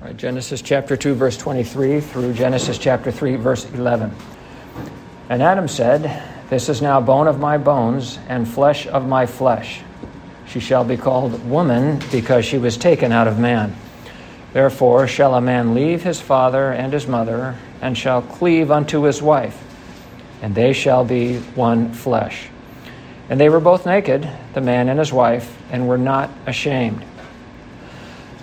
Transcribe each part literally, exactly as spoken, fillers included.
Right, Genesis chapter two, verse twenty-three through Genesis chapter three, verse eleven. And Adam said, "This is now bone of my bones and flesh of my flesh. She shall be called woman because she was taken out of man. Therefore shall a man leave his father and his mother and shall cleave unto his wife, and they shall be one flesh. And they were both naked, the man and his wife, and were not ashamed."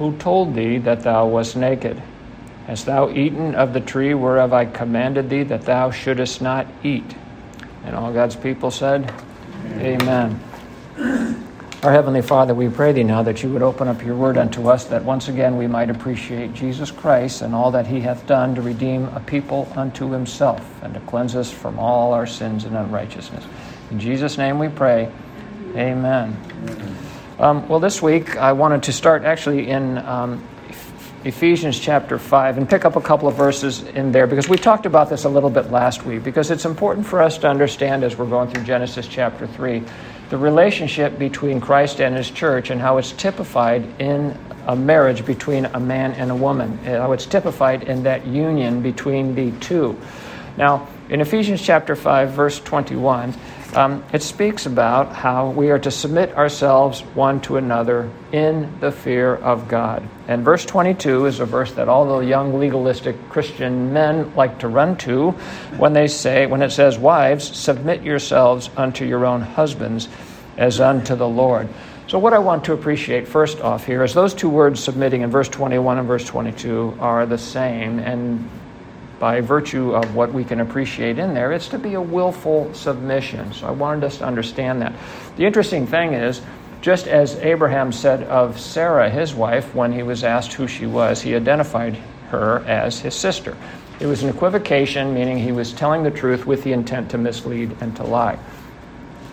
"Who told thee that thou wast naked? Hast thou eaten of the tree whereof I commanded thee that thou shouldest not eat?" And all God's people said, Amen. Amen. Our Heavenly Father, we pray thee now that you would open up your word unto us, that once again we might appreciate Jesus Christ and all that he hath done to redeem a people unto himself and to cleanse us from all our sins and unrighteousness. In Jesus' name we pray, Amen. Amen. Um, well, this week I wanted to start actually in um, Ephesians chapter five and pick up a couple of verses in there, because we talked about this a little bit last week, because it's important for us to understand as we're going through Genesis chapter three the relationship between Christ and his church and how it's typified in a marriage between a man and a woman, and how it's typified in that union between the two. Now, in Ephesians chapter five, verse twenty-one, Um, it speaks about how we are to submit ourselves one to another in the fear of God. And verse twenty-two is a verse that all the young legalistic Christian men like to run to when they say, when it says, "Wives, submit yourselves unto your own husbands as unto the Lord." So what I want to appreciate first off here is those two words, submitting, in verse twenty-one and verse twenty-two, are the same, and by virtue of what we can appreciate in there, it's to be a willful submission. So I wanted us to understand that. The interesting thing is, just as Abraham said of Sarah, his wife, when he was asked who she was, he identified her as his sister. It was an equivocation, meaning he was telling the truth with the intent to mislead and to lie.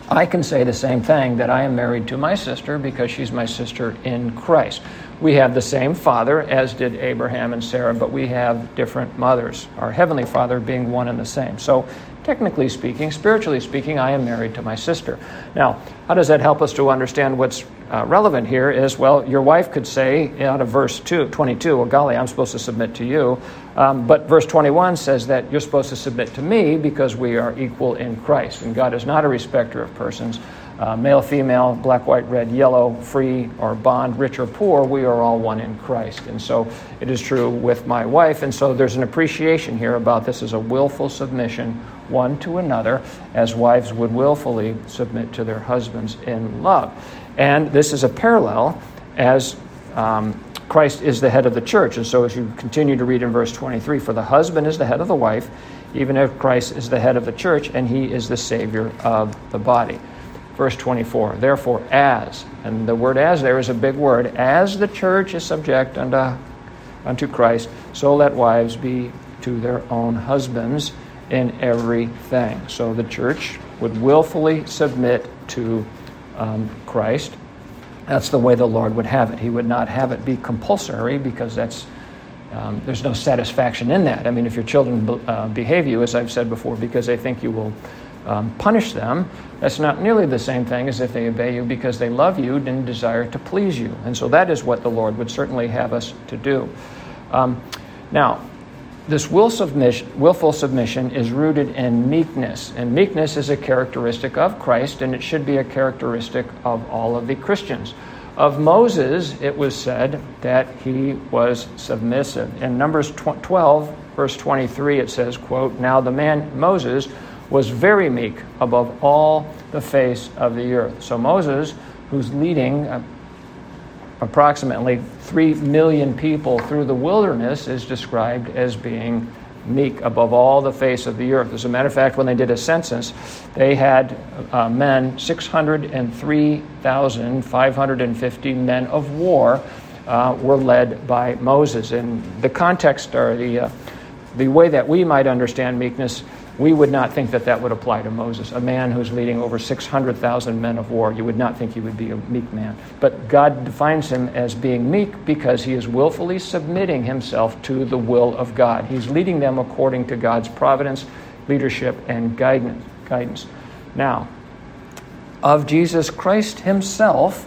I can say the same thing, that I am married to my sister because she's my sister in Christ. We have the same father, as did Abraham and Sarah, but we have different mothers, our Heavenly Father being one and the same. So technically speaking, spiritually speaking, I am married to my sister. Now, how does that help us to understand what's uh, relevant here is, well, your wife could say out of verse two, twenty-two, well, golly, I'm supposed to submit to you. Um, but verse twenty-one says that you're supposed to submit to me because we are equal in Christ. And God is not a respecter of persons. Uh, male, female, black, white, red, yellow, free or bond, rich or poor, we are all one in Christ. And so it is true with my wife. And so there's an appreciation here about this as a willful submission one to another, as wives would willfully submit to their husbands in love. And this is a parallel as um, Christ is the head of the church. And so as you continue to read in verse twenty-three, "For the husband is the head of the wife, even if Christ is the head of the church, and he is the Savior of the body." Verse twenty-four, "Therefore as," and the word "as" there is a big word, "as the church is subject unto, unto Christ, so let wives be to their own husbands in everything." So the church would willfully submit to um, Christ. That's the way the Lord would have it. He would not have it be compulsory, because that's um, there's no satisfaction in that. I mean, if your children be, uh, behave you, as I've said before, because they think you will um, punish them, that's not nearly the same thing as if they obey you because they love you and desire to please you. And so that is what the Lord would certainly have us to do. Um, now, This will submission, willful submission is rooted in meekness, and meekness is a characteristic of Christ, and it should be a characteristic of all of the Christians. Of Moses, it was said that he was submissive. In Numbers twelve, verse twenty-three, it says, quote, "Now the man Moses was very meek above all the face of the earth." So Moses, who's leading a approximately three million people through the wilderness, is described as being meek above all the face of the earth. As a matter of fact, when they did a census, they had uh, men, six hundred three thousand five hundred fifty men of war uh, were led by Moses. And the context, or the, uh, the way that we might understand meekness, we would not think that that would apply to Moses, a man who's leading over six hundred thousand men of war. You would not think he would be a meek man. But God defines him as being meek because he is willfully submitting himself to the will of God. He's leading them according to God's providence, leadership, and guidance. Now, of Jesus Christ himself,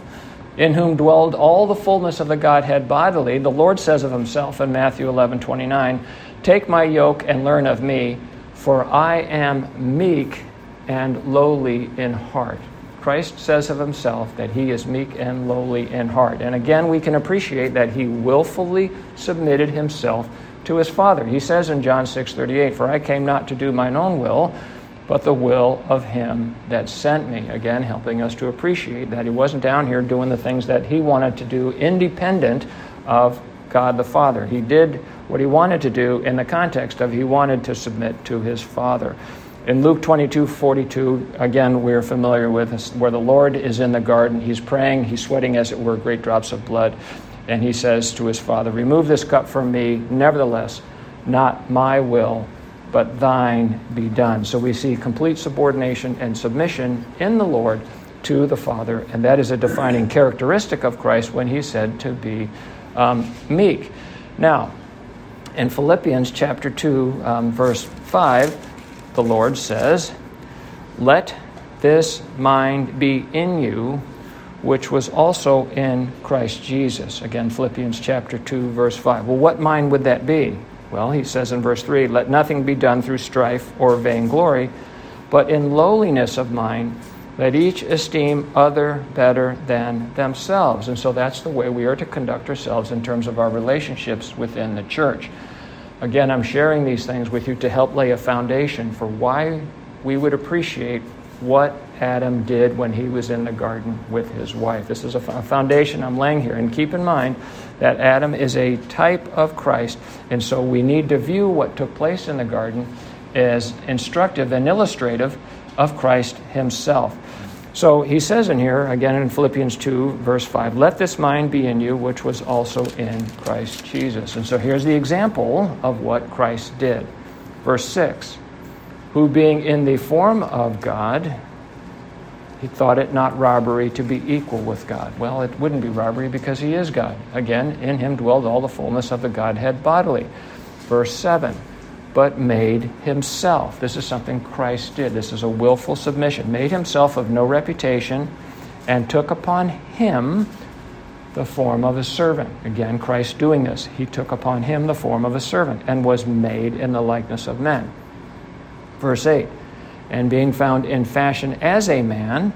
in whom dwelled all the fullness of the Godhead bodily, the Lord says of himself in Matthew eleven twenty-nine, "Take my yoke and learn of me, for I am meek and lowly in heart." Christ says of himself that he is meek and lowly in heart. And again, we can appreciate that he willfully submitted himself to his Father. He says in John six thirty-eight, "For I came not to do mine own will, but the will of him that sent me." Again, helping us to appreciate that he wasn't down here doing the things that he wanted to do independent of God the Father. He did what he wanted to do in the context of he wanted to submit to his Father. In Luke twenty-two forty-two, again, we're familiar with this, where the Lord is in the garden. He's praying. He's sweating, as it were, great drops of blood. And he says to his Father, "Remove this cup from me. Nevertheless, not my will, but thine be done." So we see complete subordination and submission in the Lord to the Father. And that is a defining characteristic of Christ when he said to be um, meek. Now, in Philippians chapter two, um, verse five, the Lord says, "Let this mind be in you, which was also in Christ Jesus." Again, Philippians chapter two, verse five. Well, what mind would that be? Well, he says in verse three, "Let nothing be done through strife or vainglory, but in lowliness of mind, let each esteem other better than themselves." And so that's the way we are to conduct ourselves in terms of our relationships within the church. Again, I'm sharing these things with you to help lay a foundation for why we would appreciate what Adam did when he was in the garden with his wife. This is a foundation I'm laying here. And keep in mind that Adam is a type of Christ, and so we need to view what took place in the garden as instructive and illustrative of Christ himself. So he says in here, again in Philippians two, verse five, "Let this mind be in you, which was also in Christ Jesus." And so here's the example of what Christ did. Verse six, "Who being in the form of God, he thought it not robbery to be equal with God." Well, it wouldn't be robbery because he is God. Again, in him dwelled all the fullness of the Godhead bodily. Verse seven, "But made himself." This is something Christ did. This is a willful submission. "Made himself of no reputation, and took upon him the form of a servant." Again, Christ doing this. He took upon him the form of a servant, and was made in the likeness of men. Verse eight, "And being found in fashion as a man,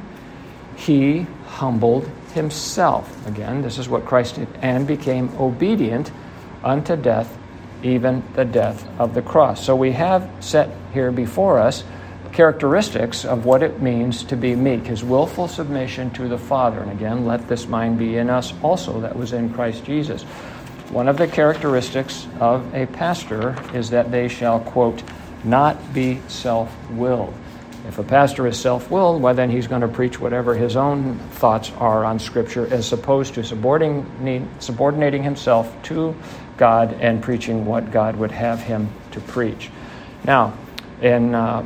he humbled himself." Again, this is what Christ did. "And became obedient unto death, even the death of the cross." So we have set here before us characteristics of what it means to be meek, his willful submission to the Father. And again, "Let this mind be in us also that was in Christ Jesus." One of the characteristics of a pastor is that they shall, quote, "not be self-willed." If a pastor is self-willed, well, then he's going to preach whatever his own thoughts are on Scripture, as opposed to subordinating himself to God and preaching what God would have him to preach. Now, in uh,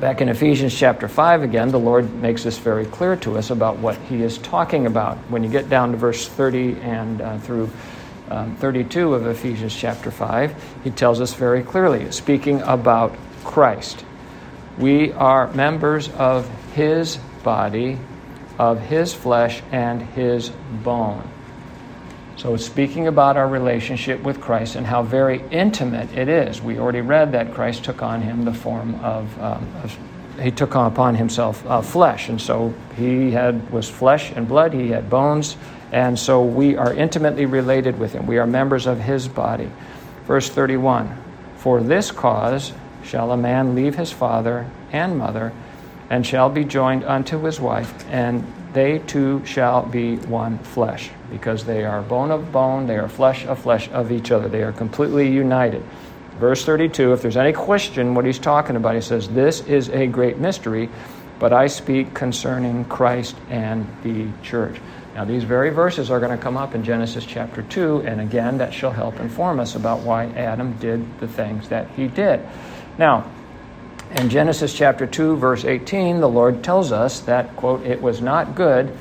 back in Ephesians chapter five again, the Lord makes this very clear to us about what he is talking about. When you get down to verse thirty and uh, through um, thirty-two of Ephesians chapter five, he tells us very clearly, speaking about Christ, we are members of his body, of his flesh, and his bone. So it's speaking about our relationship with Christ and how very intimate it is. We already read that Christ took on him the form of, um, of he took on upon himself uh, flesh. And so he had was flesh and blood, he had bones, and so we are intimately related with him. We are members of his body. Verse thirty-one, for this cause shall a man leave his father and mother, and shall be joined unto his wife, and they two shall be one flesh, because they are bone of bone, they are flesh of flesh of each other. They are completely united. Verse thirty-two, if there's any question what he's talking about, he says, this is a great mystery, but I speak concerning Christ and the church. Now, these very verses are going to come up in Genesis chapter two, and again, that shall help inform us about why Adam did the things that he did. Now, in Genesis chapter two, verse eighteen, the Lord tells us that, quote, it was not good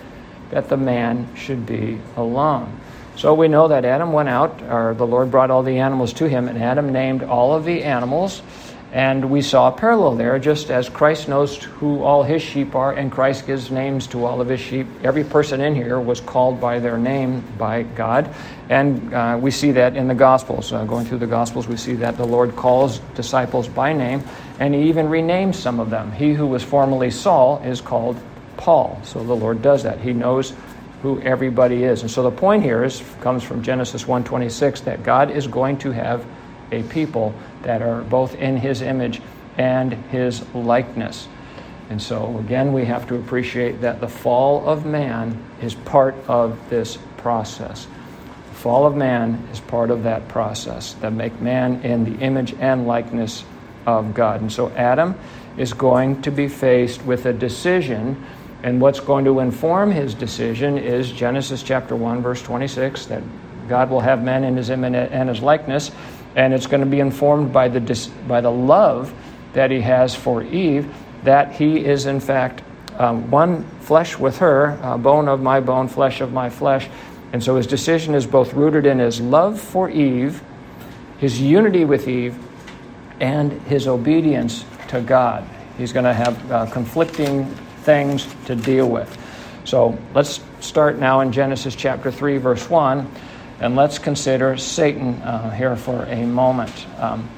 that the man should be alone. So we know that Adam went out, or the Lord brought all the animals to him, and Adam named all of the animals, and we saw a parallel there, just as Christ knows who all his sheep are, and Christ gives names to all of his sheep. Every person in here was called by their name by God, and uh, we see that in the Gospels. Uh, going through the Gospels, we see that the Lord calls disciples by name, and he even renames some of them. He who was formerly Saul is called Paul. So the Lord does that. He knows who everybody is. And so the point here is comes from Genesis one twenty-six, that God is going to have a people that are both in his image and his likeness. And so again, we have to appreciate that the fall of man is part of this process. The fall of man is part of that process that make man in the image and likeness of God. And so Adam is going to be faced with a decision, and what's going to inform his decision is Genesis chapter one, verse twenty-six, that God will have man in his image and his likeness, and it's going to be informed by the by the love that he has for Eve, that he is in fact um, one flesh with her, uh, bone of my bone, flesh of my flesh. And so his decision is both rooted in his love for Eve, his unity with Eve, and his obedience to God. He's going to have uh, conflicting things to deal with. So let's start now in Genesis chapter three, verse one, and let's consider Satan uh, here for a moment. Um,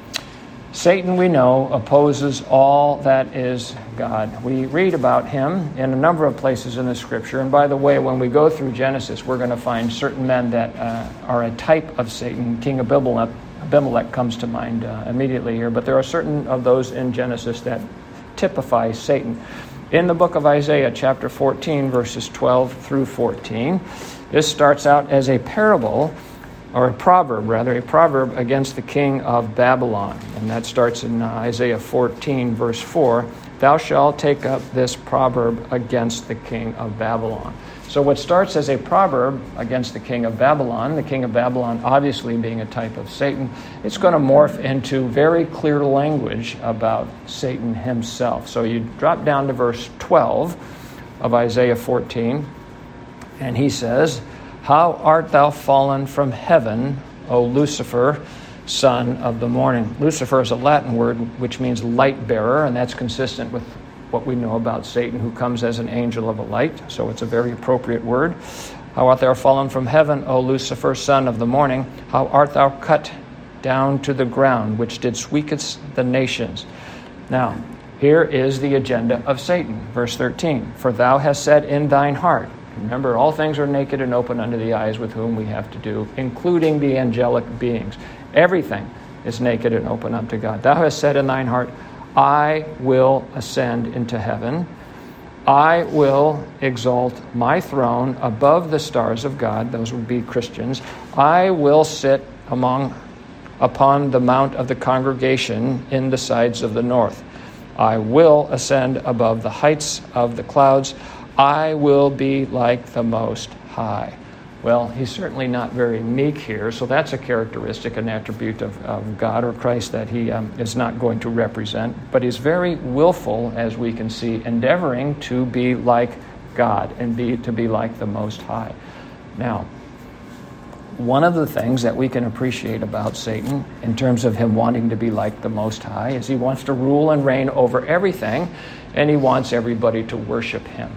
Satan, we know, opposes all that is God. We read about him in a number of places in the Scripture, and by the way, when we go through Genesis, we're going to find certain men that uh, are a type of Satan. King Abimelech, Abimelech comes to mind uh, immediately here, but there are certain of those in Genesis that typify Satan. In the book of Isaiah, chapter fourteen, verses twelve through fourteen, this starts out as a parable, or a proverb, rather, a proverb against the king of Babylon. And that starts in Isaiah fourteen, verse four, thou shalt take up this proverb against the king of Babylon. So what starts as a proverb against the king of Babylon, the king of Babylon obviously being a type of Satan, it's going to morph into very clear language about Satan himself. So you drop down to verse twelve of Isaiah fourteen, and he says, how art thou fallen from heaven, O Lucifer, son of the morning. Lucifer is a Latin word which means light bearer, and that's consistent with what we know about Satan, who comes as an angel of a light, so it's a very appropriate word. How art thou fallen from heaven, O Lucifer, son of the morning? How art thou cut down to the ground, which didst weakest the nations? Now, here is the agenda of Satan. Verse thirteen, for thou hast said in thine heart, remember, all things are naked and open unto the eyes with whom we have to do, including the angelic beings. Everything is naked and open unto God. Thou hast said in thine heart, I will ascend into heaven. I will exalt my throne above the stars of God. Those would be Christians. I will sit among, upon the mount of the congregation in the sides of the north. I will ascend above the heights of the clouds. I will be like the Most High. Well, he's certainly not very meek here, so that's a characteristic, an attribute of, of God or Christ that he um, is not going to represent, but he's very willful, as we can see, endeavoring to be like God and be to be like the Most High. Now, one of the things that we can appreciate about Satan in terms of him wanting to be like the Most High is he wants to rule and reign over everything, and he wants everybody to worship him.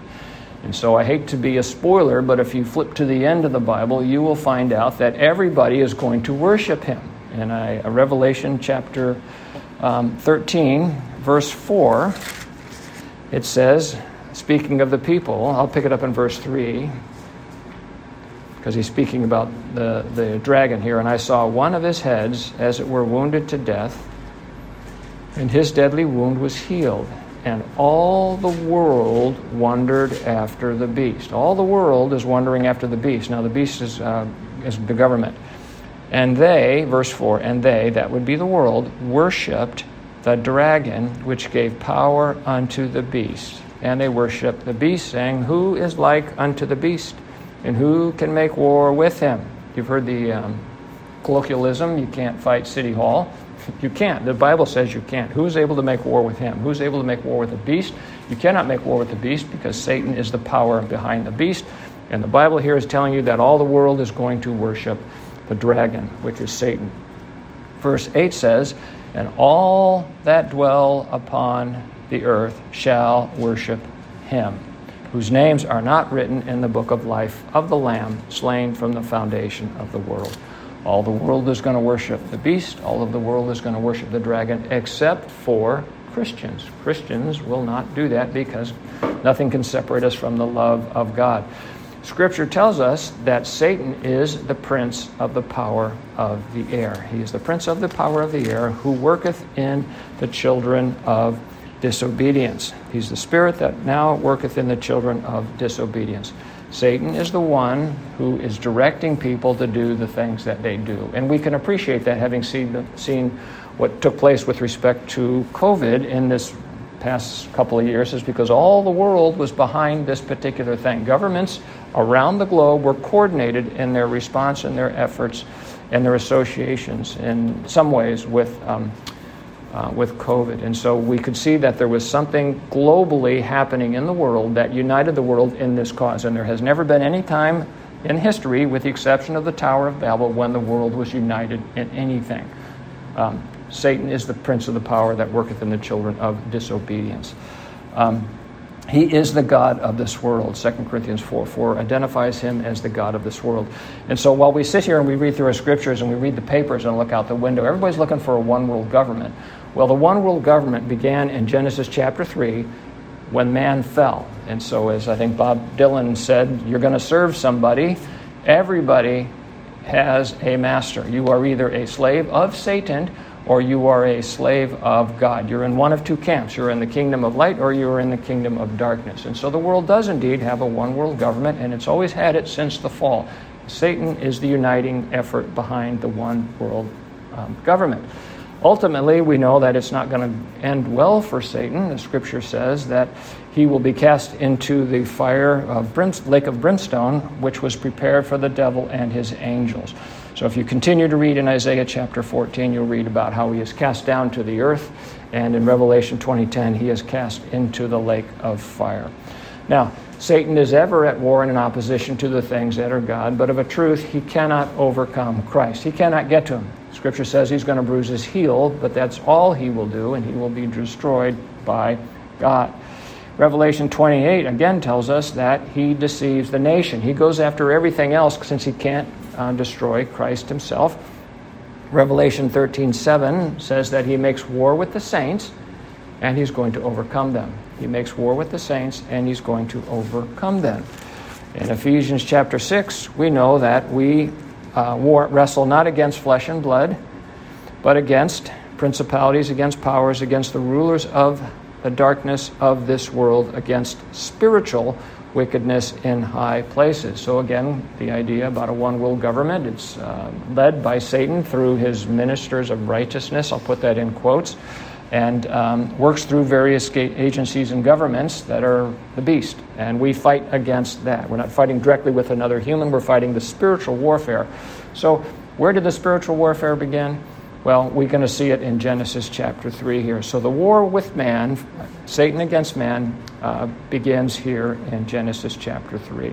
And so I hate to be a spoiler, but if you flip to the end of the Bible, you will find out that everybody is going to worship him. And I, Revelation chapter um, thirteen, verse four, it says, speaking of the people, I'll pick it up in verse three, because he's speaking about the, the dragon here. And I saw one of his heads, as it were, wounded to death, and his deadly wound was healed. And all the world wondered after the beast. All the world is wondering after the beast. Now, the beast is, uh, is the government. And they, verse four, and they, that would be the world, worshipped the dragon, which gave power unto the beast. And they worshipped the beast, saying, who is like unto the beast? And who can make war with him? You've heard the um, colloquialism, you can't fight City Hall. You can't. The Bible says you can't. Who's able to make war with him? Who's able to make war with the beast? You cannot make war with the beast because Satan is the power behind the beast. And the Bible here is telling you that all the world is going to worship the dragon, which is Satan. Verse eight says, and all that dwell upon the earth shall worship him, whose names are not written in the book of life of the Lamb slain from the foundation of the world. All the world is going to worship the beast. All of the world is going to worship the dragon, except for Christians. Christians will not do that because nothing can separate us from the love of God. Scripture tells us that Satan is the prince of the power of the air. He is the prince of the power of the air who worketh in the children of disobedience. He's the spirit that now worketh in the children of disobedience. Satan is the one who is directing people to do the things that they do. And we can appreciate that, having seen the, seen what took place with respect to COVID in this past couple of years, is because all the world was behind this particular thing. Governments around the globe were coordinated in their response and their efforts and their associations in some ways with um, Uh, with COVID. And so we could see that there was something globally happening in the world that united the world in this cause. And there has never been any time in history, with the exception of the Tower of Babel, when the world was united in anything. Um, Satan is the prince of the power that worketh in the children of disobedience. Um, He is the God of this world. Second Corinthians four four identifies him as the God of this world. And so while we sit here and we read through our scriptures and we read the papers and look out the window, everybody's looking for a one-world government. Well, the one-world government began in Genesis chapter three when man fell. And so as I think Bob Dylan said, you're going to serve somebody. Everybody has a master. You are either a slave of Satan or you are a slave of God. You're in one of two camps. You're in the kingdom of light or you're in the kingdom of darkness. And so the world does indeed have a one-world government, and it's always had it since the fall. Satan is the uniting effort behind the one-world um, government. Ultimately, we know that it's not going to end well for Satan. The scripture says that he will be cast into the fire of brimst- lake of brimstone, which was prepared for the devil and his angels. So if you continue to read in Isaiah chapter fourteen, you'll read about how he is cast down to the earth, and in Revelation twenty ten, he is cast into the lake of fire. Now, Satan is ever at war and in opposition to the things that are God, but of a truth, he cannot overcome Christ. He cannot get to him. Scripture says he's going to bruise his heel, but that's all he will do, and he will be destroyed by God. Revelation twenty-eight again tells us that he deceives the nation. He goes after everything else since he can't uh, destroy Christ himself. Revelation thirteen seven says that he makes war with the saints and he's going to overcome them. He makes war with the saints and he's going to overcome them. In Ephesians chapter six, we know that we uh, war, wrestle not against flesh and blood, but against principalities, against powers, against the rulers of the darkness of this world, against spiritual wickedness in high places. So again, the idea about a one-world government, it's uh, led by Satan through his ministers of righteousness, I'll put that in quotes, and um, works through various agencies and governments that are the beast. And we fight against that. We're not fighting directly with another human, we're fighting the spiritual warfare. So where did the spiritual warfare begin? Well, we're going to see it in Genesis chapter three here. So the war with man, Satan against man, uh, begins here in Genesis chapter three.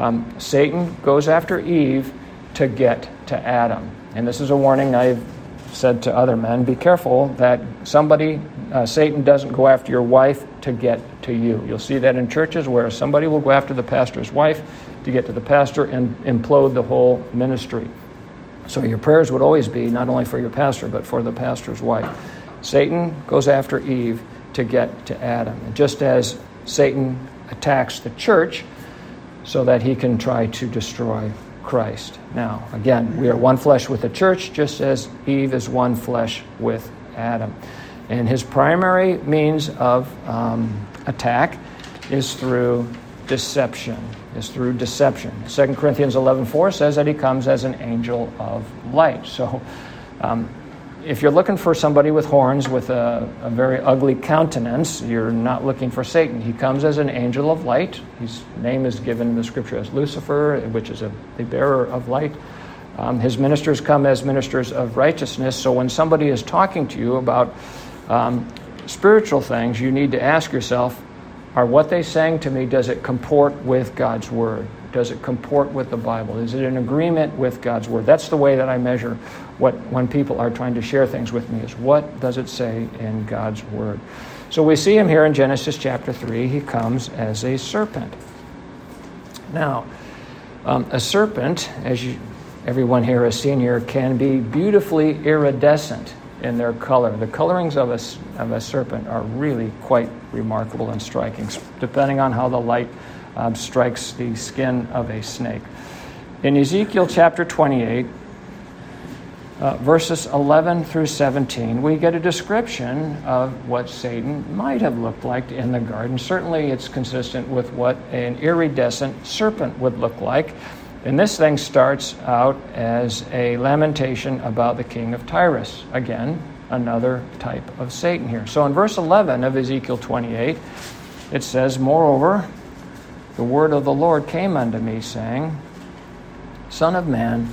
Um, Satan goes after Eve to get to Adam. And this is a warning I've said to other men. Be careful that somebody, uh, Satan doesn't go after your wife to get to you. You'll see that in churches where somebody will go after the pastor's wife to get to the pastor and implode the whole ministry. So your prayers would always be not only for your pastor, but for the pastor's wife. Satan goes after Eve to get to Adam. And just as Satan attacks the church so that he can try to destroy Christ. Now, again, we are one flesh with the church, just as Eve is one flesh with Adam. And his primary means of um, attack is through deception. Is through deception. Second Corinthians eleven four says that he comes as an angel of light. So um, if you're looking for somebody with horns, with a, a very ugly countenance, you're not looking for Satan. He comes as an angel of light. His name is given in the Scripture as Lucifer, which is a, a bearer of light. Um, his ministers come as ministers of righteousness. So when somebody is talking to you about um, spiritual things, you need to ask yourself, are what they saying to me, does it comport with God's Word? Does it comport with the Bible? Is it in agreement with God's Word? That's the way that I measure what when people are trying to share things with me, is what does it say in God's Word? So we see him here in Genesis chapter three. He comes as a serpent. Now, um, a serpent, as you, everyone here has seen here, can be beautifully iridescent in their color. The colorings of a, of a serpent are really quite remarkable and striking, depending on how the light um, strikes the skin of a snake. In Ezekiel chapter twenty-eight, uh, verses eleven through seventeen, we get a description of what Satan might have looked like in the garden. Certainly it's consistent with what an iridescent serpent would look like. And this thing starts out as a lamentation about the king of Tyrus. Again, another type of Satan here. So in verse eleven of Ezekiel twenty-eight, it says, "Moreover, the word of the Lord came unto me, saying, Son of man,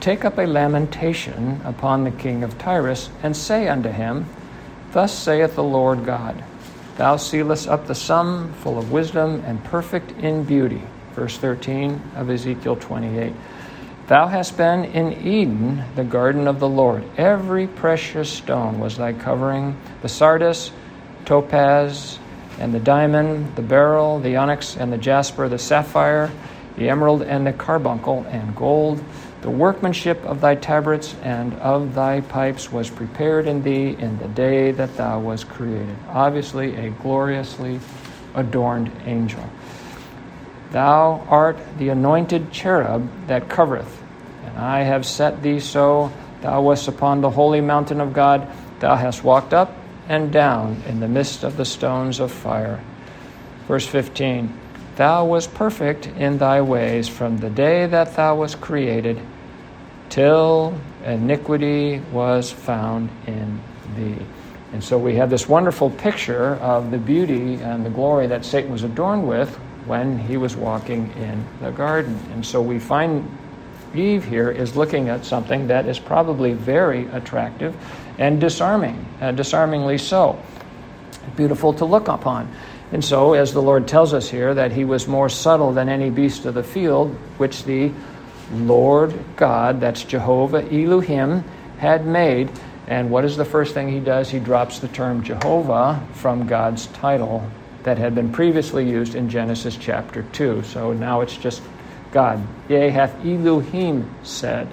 take up a lamentation upon the king of Tyrus, and say unto him, Thus saith the Lord God, Thou sealest up the sum, full of wisdom, and perfect in beauty." Verse thirteen of Ezekiel twenty-eight. "Thou hast been in Eden, the garden of the Lord. Every precious stone was thy covering, the sardis, topaz, and the diamond, the beryl, the onyx, and the jasper, the sapphire, the emerald, and the carbuncle, and gold. The workmanship of thy tabrets and of thy pipes was prepared in thee in the day that thou wast created." Obviously, a gloriously adorned angel. "Thou art the anointed cherub that covereth, and I have set thee so. Thou wast upon the holy mountain of God. Thou hast walked up and down in the midst of the stones of fire." Verse fifteen, "Thou wast perfect in thy ways from the day that thou wast created, till iniquity was found in thee." And so we have this wonderful picture of the beauty and the glory that Satan was adorned with when he was walking in the garden. And so we find Eve here is looking at something that is probably very attractive and disarming, uh, disarmingly so, beautiful to look upon. And so, as the Lord tells us here, that he was more subtle than any beast of the field, which the Lord God, that's Jehovah Elohim, had made. And what is the first thing he does? He drops the term Jehovah from God's title that had been previously used in Genesis chapter two. So now it's just God. "Yea, hath Elohim said."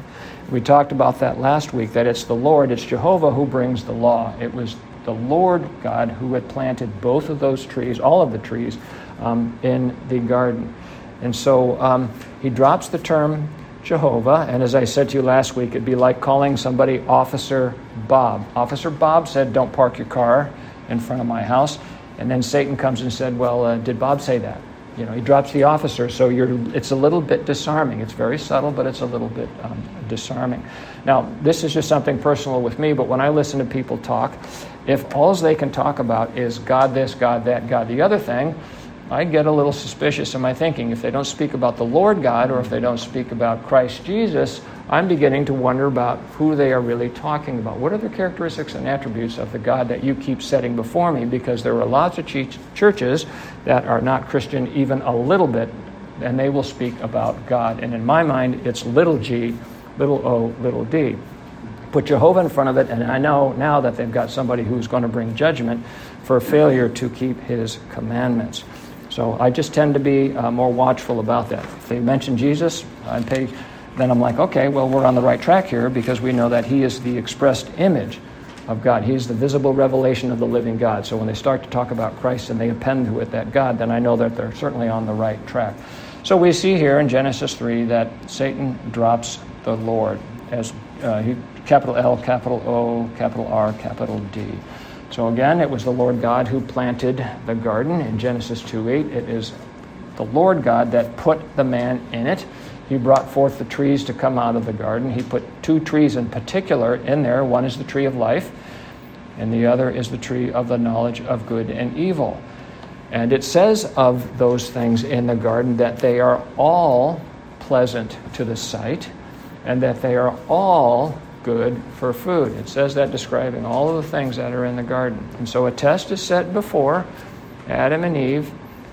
We talked about that last week, that it's the Lord, it's Jehovah who brings the law. It was the Lord God who had planted both of those trees, all of the trees, um, in the garden. And so um, he drops the term Jehovah, and as I said to you last week, it'd be like calling somebody Officer Bob. Officer Bob said, "Don't park your car in front of my house." And then Satan comes and said, well, uh, did Bob say that? You know, he drops the officer, so you're. It's a little bit disarming. It's very subtle, but it's a little bit um, disarming. Now, this is just something personal with me, but when I listen to people talk, if all they can talk about is God this, God that, God the other thing, I get a little suspicious in my thinking. If they don't speak about the Lord God, or if they don't speak about Christ Jesus, I'm beginning to wonder about who they are really talking about. What are the characteristics and attributes of the God that you keep setting before me? Because there are lots of ch- churches that are not Christian even a little bit, and they will speak about God. And in my mind, it's little g, little o, little d. Put Jehovah in front of it, and I know now that they've got somebody who's going to bring judgment for failure to keep his commandments. So I just tend to be uh, more watchful about that. If they mention Jesus, I pay, then I'm like, okay, well, we're on the right track here because we know that he is the expressed image of God. He's the visible revelation of the living God. So when they start to talk about Christ and they append to it that God, then I know that they're certainly on the right track. So we see here in Genesis three that Satan drops the Lord as uh, he, capital L, capital O, capital R, capital D. So again, it was the Lord God who planted the garden in Genesis two eight. It is the Lord God that put the man in it. He brought forth the trees to come out of the garden. He put two trees in particular in there. One is the tree of life, and the other is the tree of the knowledge of good and evil. And it says of those things in the garden that they are all pleasant to the sight and that they are all good for food. It says that describing all of the things that are in the garden. And so a test is set before Adam and Eve,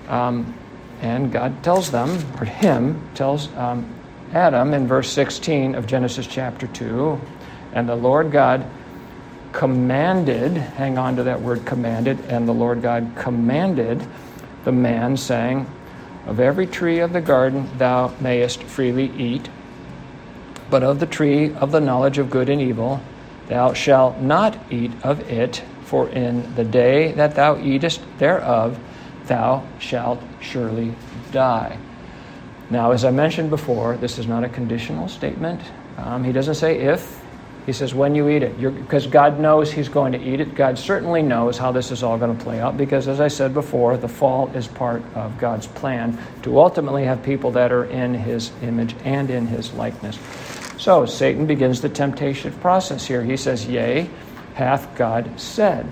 um, and God tells them, or him, tells um, Adam in verse sixteen of Genesis chapter two, and the Lord God commanded, hang on to that word commanded, and the Lord God commanded the man, saying, of every tree of the garden thou mayest freely eat, but of the tree of the knowledge of good and evil thou shalt not eat of it, for in the day that thou eatest thereof thou shalt surely die. Now, as I mentioned before, this is not a conditional statement. Um, he doesn't say if. He says when you eat it. You're, because God knows he's going to eat it. God certainly knows how this is all going to play out because, as I said before, the fall is part of God's plan to ultimately have people that are in his image and in his likeness. So Satan begins the temptation process here. He says, yea, hath God said.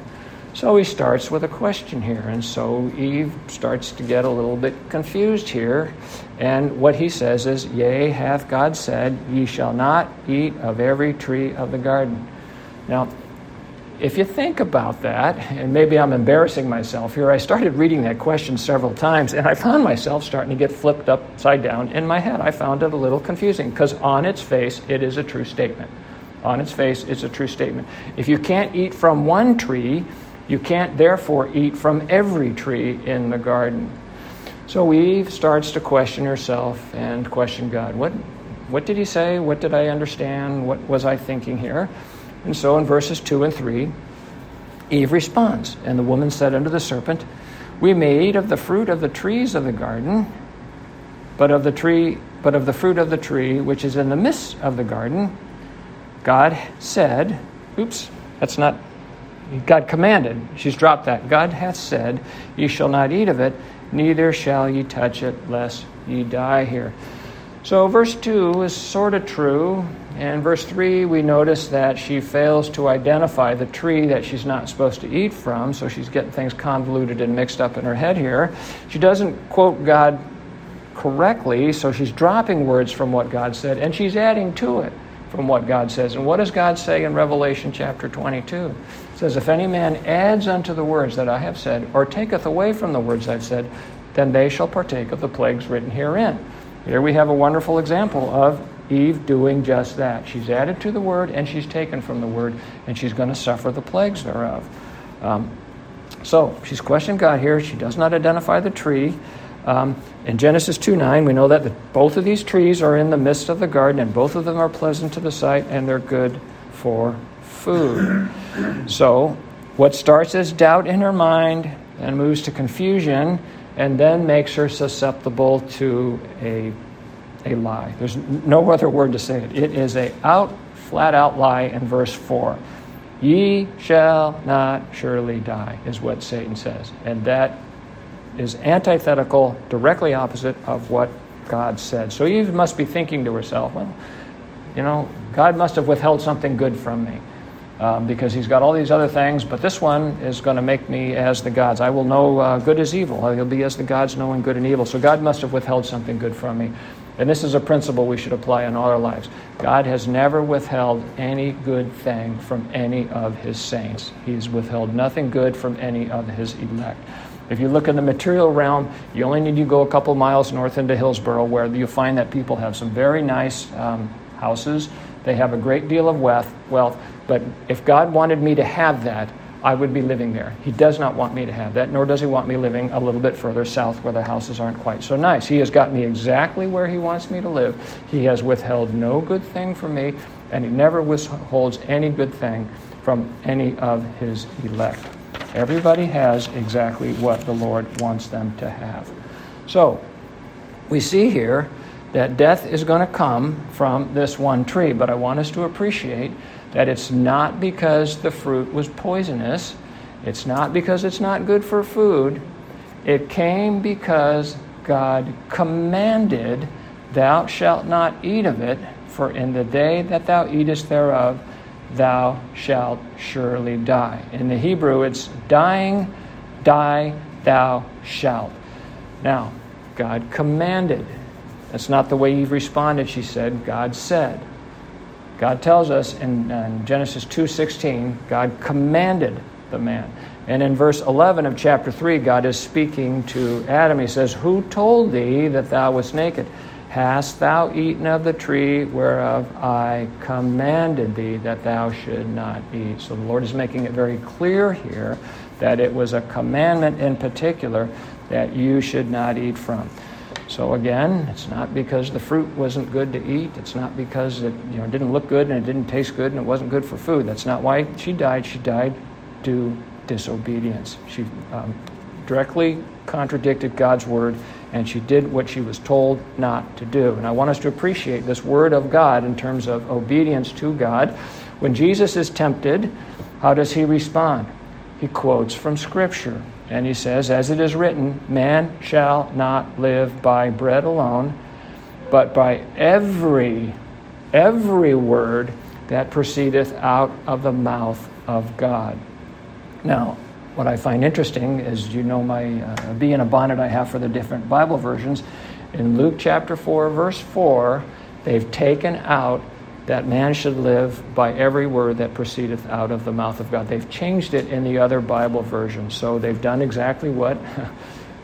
So he starts with a question here, and so Eve starts to get a little bit confused here. And what he says is, yea, hath God said, ye shall not eat of every tree of the garden. Now, if you think about that, and maybe I'm embarrassing myself here, I started reading that question several times, and I found myself starting to get flipped upside down in my head. I found it a little confusing, because on its face, it is a true statement. On its face, it's a true statement. If you can't eat from one tree, you can't, therefore, eat from every tree in the garden. So Eve starts to question herself and question God. What, what did he say? What did I understand? What was I thinking here? And so in verses two and three, Eve responds, and the woman said unto the serpent, we may eat of the fruit of the trees of the garden, but of the tree, but of the fruit of the tree which is in the midst of the garden, God said, oops, that's not... God commanded. She's dropped that. God hath said, ye shall not eat of it, neither shall ye touch it, lest ye die here. So verse two is sort of true, and verse three we notice that she fails to identify the tree that she's not supposed to eat from, so she's getting things convoluted and mixed up in her head here. She doesn't quote God correctly, so she's dropping words from what God said, and she's adding to it from what God says. And what does God say in Revelation chapter twenty-two? It says, if any man adds unto the words that I have said, or taketh away from the words I've said, then they shall partake of the plagues written herein. Here we have a wonderful example of Eve doing just that. She's added to the word, and she's taken from the word, and she's going to suffer the plagues thereof. Um, so she's questioned God here. She does not identify the tree. Um, in Genesis two nine, we know that the, both of these trees are in the midst of the garden, and both of them are pleasant to the sight, and they're good for food. So what starts as doubt in her mind and moves to confusion, and then makes her susceptible to a a lie. There's no other word to say it. It is a out, flat-out lie in verse four. Ye shall not surely die, is what Satan says. And that is antithetical, directly opposite of what God said. So Eve must be thinking to herself, well, you know, God must have withheld something good from me um, because he's got all these other things, but this one is going to make me as the gods. I will know uh, good as evil. I will be as the gods, knowing good and evil. So God must have withheld something good from me. And this is a principle we should apply in all our lives. God has never withheld any good thing from any of his saints. He's withheld nothing good from any of his elect. If you look in the material realm, you only need to go a couple miles north into Hillsboro, where you find that people have some very nice um, houses. They have a great deal of wealth, wealth, but if God wanted me to have that, I would be living there. He does not want me to have that, nor does he want me living a little bit further south where the houses aren't quite so nice. He has got me exactly where he wants me to live. He has withheld no good thing from me, and he never withholds any good thing from any of his elect. Everybody has exactly what the Lord wants them to have. So, we see here that death is going to come from this one tree, but I want us to appreciate that it's not because the fruit was poisonous. It's not because it's not good for food. It came because God commanded, "Thou shalt not eat of it, for in the day that thou eatest thereof, thou shalt surely die." In the Hebrew, it's dying, die, thou shalt. Now, God commanded. That's not the way Eve responded, she said. God said. God tells us in, in Genesis two sixteen, God commanded the man. And in verse eleven of chapter three, God is speaking to Adam. He says, "Who told thee that thou wast naked? Hast thou eaten of the tree whereof I commanded thee that thou should not eat?" So the Lord is making it very clear here that it was a commandment in particular that you should not eat from. So again, it's not because the fruit wasn't good to eat. It's not because it you know didn't look good and it didn't taste good and it wasn't good for food. That's not why she died. She died due disobedience. She um, directly contradicted God's word, and she did what she was told not to do. And I want us to appreciate this word of God in terms of obedience to God. When Jesus is tempted, how does he respond? He quotes from Scripture. And he says, "As it is written, man shall not live by bread alone, but by every, every word that proceedeth out of the mouth of God." Now, what I find interesting is, you know, my uh, bee in a bonnet I have for the different Bible versions. In Luke chapter four, verse four, they've taken out that man should live by every word that proceedeth out of the mouth of God. They've changed it in the other Bible versions. So they've done exactly what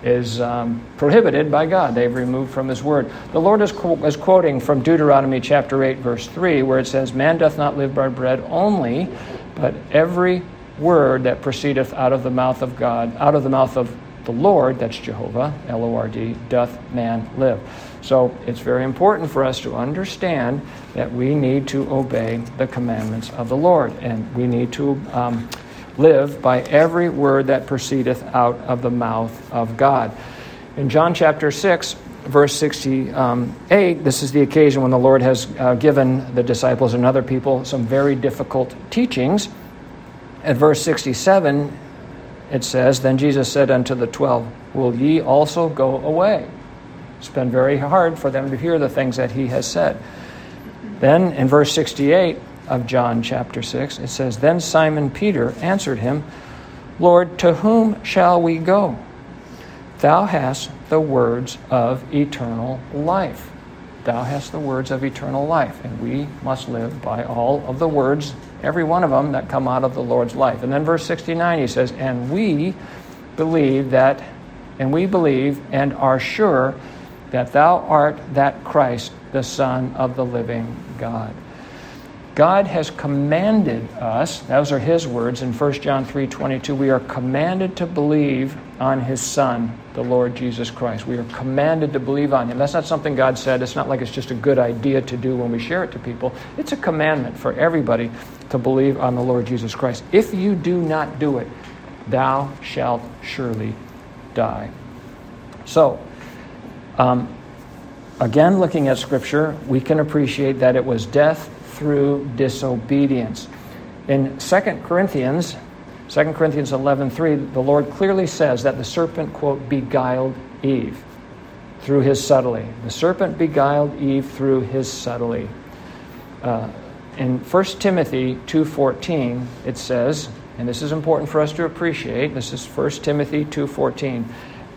is um, prohibited by God. They've removed from his word. The Lord is, qu- is quoting from Deuteronomy chapter eight, verse three, where it says, "Man doth not live by bread only, but every word that proceedeth out of the mouth of God, out of the mouth of the Lord," that's Jehovah, L O R D, "doth man live." So it's very important for us to understand that we need to obey the commandments of the Lord, and we need to um, live by every word that proceedeth out of the mouth of God. In John chapter six, verse sixty-eight, this is the occasion when the Lord has uh, given the disciples and other people some very difficult teachings. At verse sixty-seven, it says, "Then Jesus said unto the twelve, Will ye also go away?" It's been very hard for them to hear the things that he has said. Then in verse sixty-eight of John chapter six, it says, "Then Simon Peter answered him, Lord, to whom shall we go? Thou hast the words of eternal life. Thou hast the words of eternal life." And we must live by all of the words, every one of them, that come out of the Lord's life. And then verse sixty-nine, he says, "And we believe that, and we believe and are sure that thou art that Christ, the Son of the living God." God has commanded us, those are his words in First John three twenty-two, we are commanded to believe on his Son, the Lord Jesus Christ. We are commanded to believe on him. That's not something God said. It's not like it's just a good idea to do when we share it to people. It's a commandment for everybody to believe on the Lord Jesus Christ. If you do not do it, thou shalt surely die. So, um, again, looking at Scripture, we can appreciate that it was death through disobedience. In Second Corinthians, Second Corinthians eleven three, the Lord clearly says that the serpent, quote, beguiled Eve through his subtlety. The serpent beguiled Eve through his subtlety. Uh, in First Timothy two fourteen, it says, and this is important for us to appreciate, this is First Timothy two fourteen,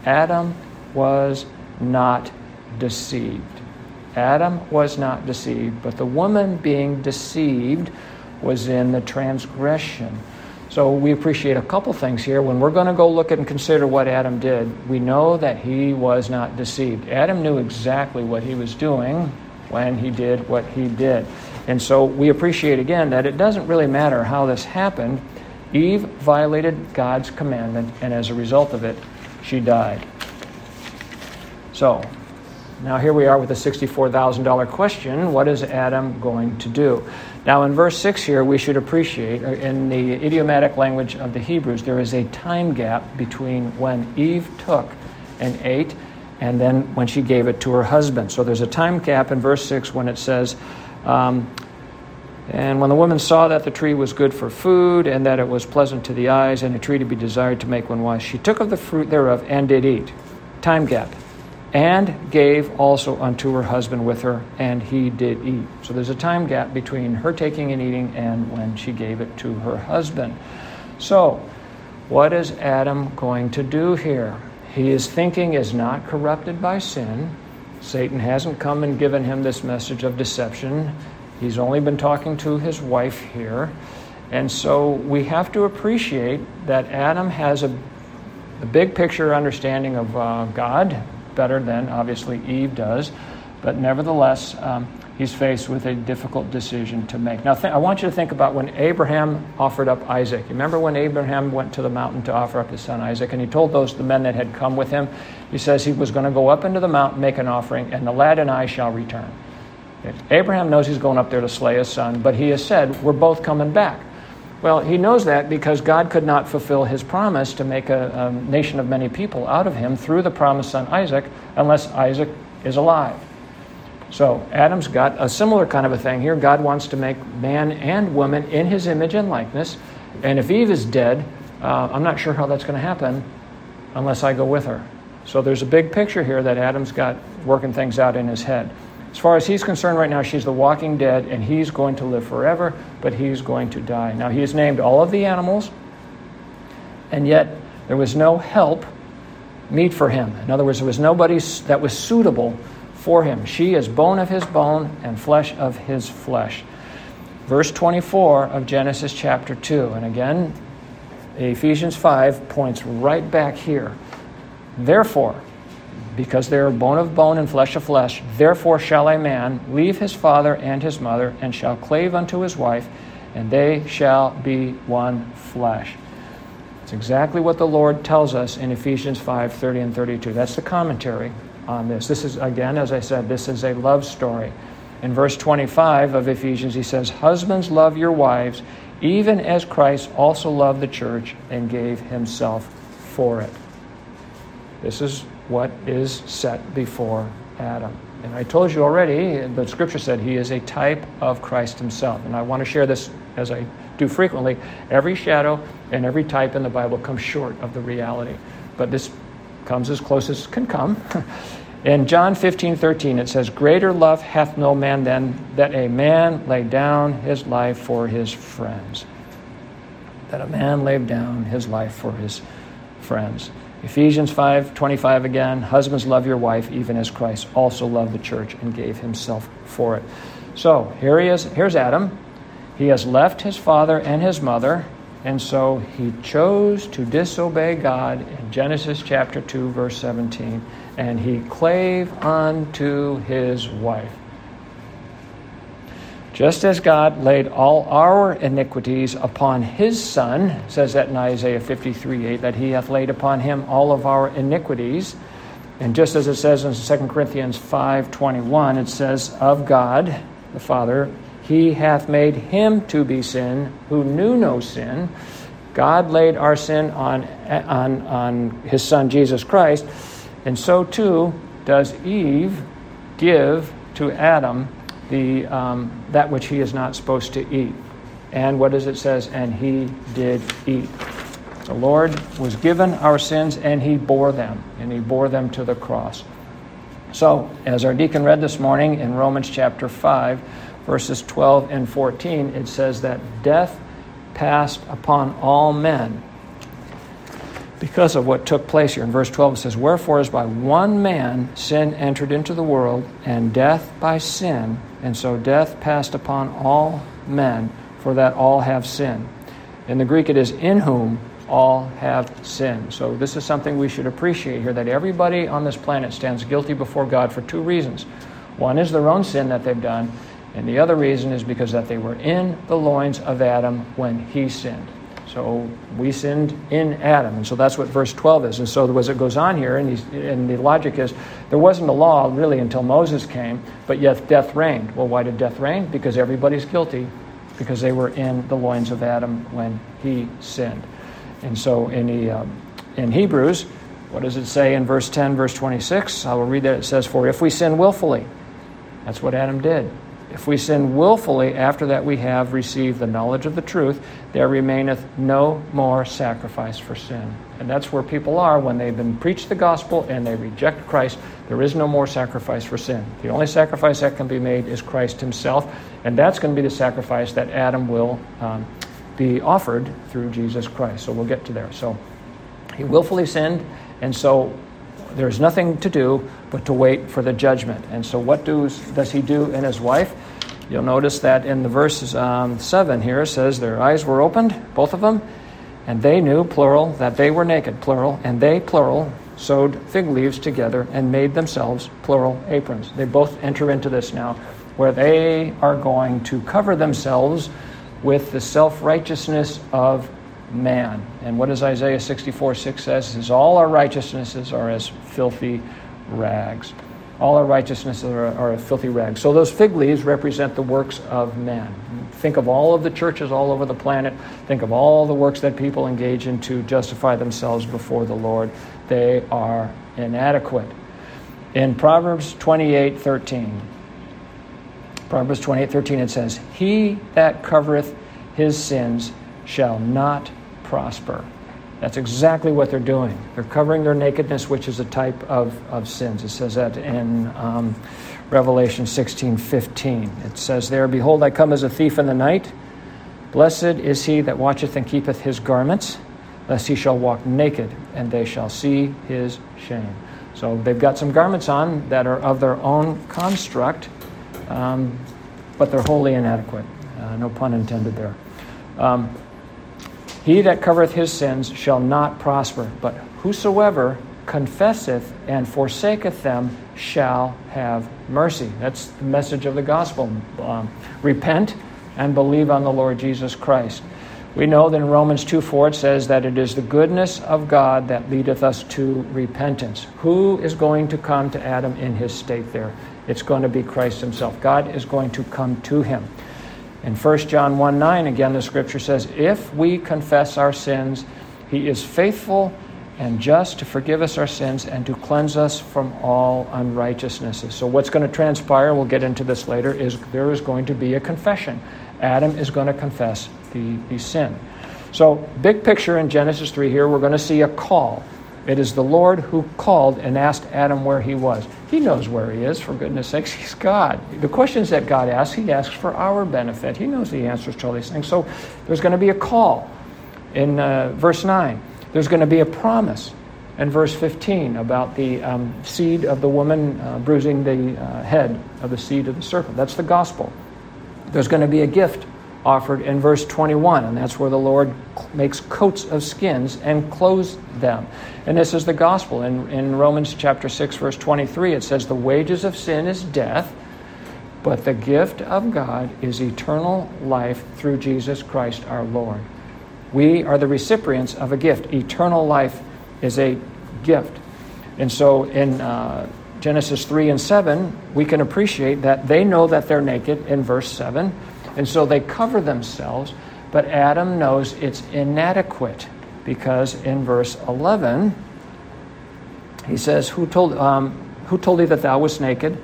Adam was not deceived. Adam was not deceived, but the woman being deceived was in the transgression. So we appreciate a couple things here. When we're going to go look at and consider what Adam did, we know that he was not deceived. Adam knew exactly what he was doing when he did what he did. And so we appreciate, again, that it doesn't really matter how this happened. Eve violated God's commandment, and as a result of it, she died. So, now here we are with a sixty-four thousand dollars question. What is Adam going to do? Now in verse six here, we should appreciate, in the idiomatic language of the Hebrews, there is a time gap between when Eve took and ate and then when she gave it to her husband. So there's a time gap in verse six when it says, um, and when the woman saw that the tree was good for food and that it was pleasant to the eyes and a tree to be desired to make one wise, she took of the fruit thereof and did eat. Time gap. And gave also unto her husband with her, and he did eat. So there's a time gap between her taking and eating and when she gave it to her husband. So what is Adam going to do here? His thinking is not corrupted by sin. Satan hasn't come and given him this message of deception. He's only been talking to his wife here. And so we have to appreciate that Adam has a, a big picture understanding of uh, God, better than, obviously, Eve does. But nevertheless, um, he's faced with a difficult decision to make. Now, th- I want you to think about when Abraham offered up Isaac. You remember when Abraham went to the mountain to offer up his son Isaac, and he told those, the men that had come with him, he says he was going to go up into the mountain, make an offering, and the lad and I shall return. Abraham knows he's going up there to slay his son, but he has said, we're both coming back. Well, he knows that because God could not fulfill his promise to make a, a nation of many people out of him through the promised son Isaac unless Isaac is alive. So Adam's got a similar kind of a thing here. God wants to make man and woman in his image and likeness. And if Eve is dead, uh, I'm not sure how that's going to happen unless I go with her. So there's a big picture here that Adam's got working things out in his head. As far as he's concerned right now, she's the walking dead, and he's going to live forever, but he's going to die. Now, he has named all of the animals, and yet there was no help meet for him. In other words, there was nobody that was suitable for him. She is bone of his bone and flesh of his flesh. Verse twenty-four of Genesis chapter two, and again, Ephesians five points right back here. Therefore, because they are bone of bone and flesh of flesh, therefore shall a man leave his father and his mother, and shall clave unto his wife, and they shall be one flesh. It's exactly what the Lord tells us in Ephesians five, thirty and thirty-two. That's the commentary on this. This is, again, as I said, this is a love story. In verse twenty-five of Ephesians, he says, husbands, love your wives, even as Christ also loved the church and gave himself for it. This is what is set before Adam. And I told you already, but Scripture said he is a type of Christ himself. And I want to share this, as I do frequently. Every shadow and every type in the Bible comes short of the reality. But this comes as close as can come. In John fifteen thirteen, it says, greater love hath no man than that a man lay down his life for his friends. That a man laid down his life for his friends. Ephesians five twenty-five again, husbands, love your wife, even as Christ also loved the church and gave himself for it. So here he is. Here's Adam. He has left his father and his mother, and so he chose to disobey God in Genesis chapter two, verse seventeen, and he clave unto his wife. Just as God laid all our iniquities upon his Son, says that in Isaiah fifty-three eight, that he hath laid upon him all of our iniquities. And just as it says in Second Corinthians five twenty-one, it says, of God, the Father, he hath made him to be sin, who knew no sin. God laid our sin on, on, on his Son, Jesus Christ. And so too does Eve give to Adam The, um, that which he is not supposed to eat. And what does it says? And he did eat. The Lord was given our sins, and he bore them, and he bore them to the cross. So, as our deacon read this morning in Romans chapter five, verses twelve and fourteen, it says that death passed upon all men because of what took place here. In verse twelve, it says, wherefore is by one man sin entered into the world, and death by sin, and so death passed upon all men, for that all have sinned. In the Greek, it is in whom all have sinned. So this is something we should appreciate here, that everybody on this planet stands guilty before God for two reasons. One is their own sin that they've done, and the other reason is because that they were in the loins of Adam when he sinned. So we sinned in Adam, and so that's what verse twelve is. And so as it goes on here, and, he's, and the logic is, there wasn't a law really until Moses came, but yet death reigned. Well, why did death reign? Because everybody's guilty, because they were in the loins of Adam when he sinned. And so in, the, um, in Hebrews, what does it say in verse ten, verse twenty-six? I will read that. It says, for if we sin willfully, that's what Adam did. If we sin willfully after that we have received the knowledge of the truth, there remaineth no more sacrifice for sin. And that's where people are when they've been preached the gospel and they reject Christ. There is no more sacrifice for sin. The only sacrifice that can be made is Christ himself, and that's going to be the sacrifice that Adam will um, be offered through Jesus Christ. So we'll get to there. So he willfully sinned, and so there's nothing to do but to wait for the judgment. And so what does, does he do in his wife? You'll notice that in the verses um, seven here, it says, their eyes were opened, both of them, and they knew, plural, that they were naked, plural, and they, plural, sewed fig leaves together and made themselves, plural, aprons. They both enter into this now, where they are going to cover themselves with the self-righteousness of man. And what does Isaiah sixty-four six says? Is all our righteousnesses are as filthy rags. All our righteousnesses are, are as filthy rags. So those fig leaves represent the works of man. Think of all of the churches all over the planet. Think of all the works that people engage in to justify themselves before the Lord. They are inadequate. In Proverbs twenty-eight thirteen, Proverbs twenty-eight thirteen, it says, he that covereth his sins shall not prosper. That's exactly what they're doing. They're covering their nakedness, which is a type of, of sins. It says that in um, Revelation sixteen fifteen. It says there, behold, I come as a thief in the night. Blessed is he that watcheth and keepeth his garments, lest he shall walk naked, and they shall see his shame. So they've got some garments on that are of their own construct, um, but they're wholly inadequate. Uh, no pun intended there. Um, He that covereth his sins shall not prosper, but whosoever confesseth and forsaketh them shall have mercy. That's the message of the gospel. Um, repent and believe on the Lord Jesus Christ. We know that in Romans two four it says that it is the goodness of God that leadeth us to repentance. Who is going to come to Adam in his state there? It's going to be Christ himself. God is going to come to him. In First John one nine, again, the scripture says, if we confess our sins, he is faithful and just to forgive us our sins and to cleanse us from all unrighteousnesses. So what's going to transpire, we'll get into this later, is there is going to be a confession. Adam is going to confess the, the sin. So big picture in Genesis three here, we're going to see a call. It is the Lord who called and asked Adam where he was. He knows where he is, for goodness sakes. He's God. The questions that God asks, he asks for our benefit. He knows the answers to all these things. So there's going to be a call in uh, verse nine. There's going to be a promise in verse fifteen about the um, seed of the woman uh, bruising the uh, head of the seed of the serpent. That's the gospel. There's going to be a gift offered in verse twenty-one, and that's where the Lord makes coats of skins and clothes them. And this is the gospel. In, in Romans chapter six, verse twenty-three, it says, the wages of sin is death, but the gift of God is eternal life through Jesus Christ our Lord. We are the recipients of a gift. Eternal life is a gift. And so in uh, Genesis three and seven, we can appreciate that they know that they're naked in verse seven, and so they cover themselves, but Adam knows it's inadequate because in verse eleven, he says, who told um, who told thee that thou wast naked?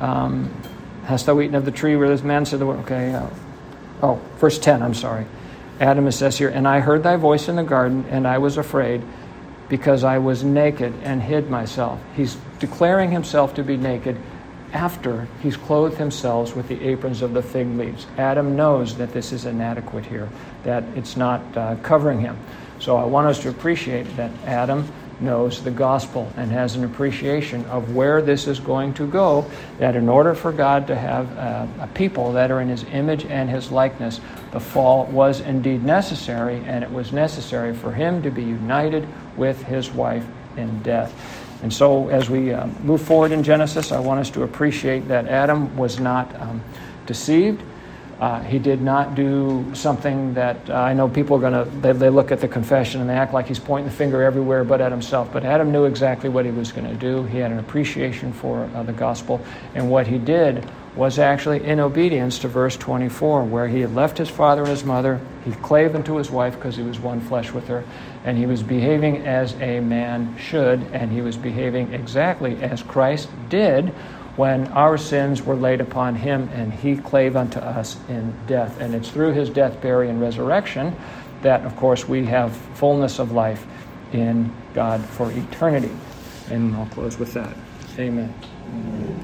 Um, hast thou eaten of the tree where this man said, the word? Okay, uh, oh, verse ten, I'm sorry. Adam says here, and I heard thy voice in the garden, and I was afraid because I was naked and hid myself. He's declaring himself to be naked after he's clothed himself with the aprons of the fig leaves. Adam knows that this is inadequate here, that it's not uh, covering him. So I want us to appreciate that Adam knows the gospel and has an appreciation of where this is going to go, that in order for God to have uh, a people that are in his image and his likeness, the fall was indeed necessary, and it was necessary for him to be united with his wife in death. And so as we uh, move forward in Genesis, I want us to appreciate that Adam was not um, deceived. Uh, he did not do something that, uh, I know people are going to, they, they look at the confession and they act like he's pointing the finger everywhere but at himself. But Adam knew exactly what he was going to do. He had an appreciation for uh, the gospel. And what he did was actually in obedience to verse twenty-four, where he had left his father and his mother. He clave unto his wife because he was one flesh with her. And he was behaving as a man should. And he was behaving exactly as Christ did when our sins were laid upon him and he clave unto us in death. And it's through his death, burial, and resurrection that, of course, we have fullness of life in God for eternity. And I'll close with that. Amen. Amen.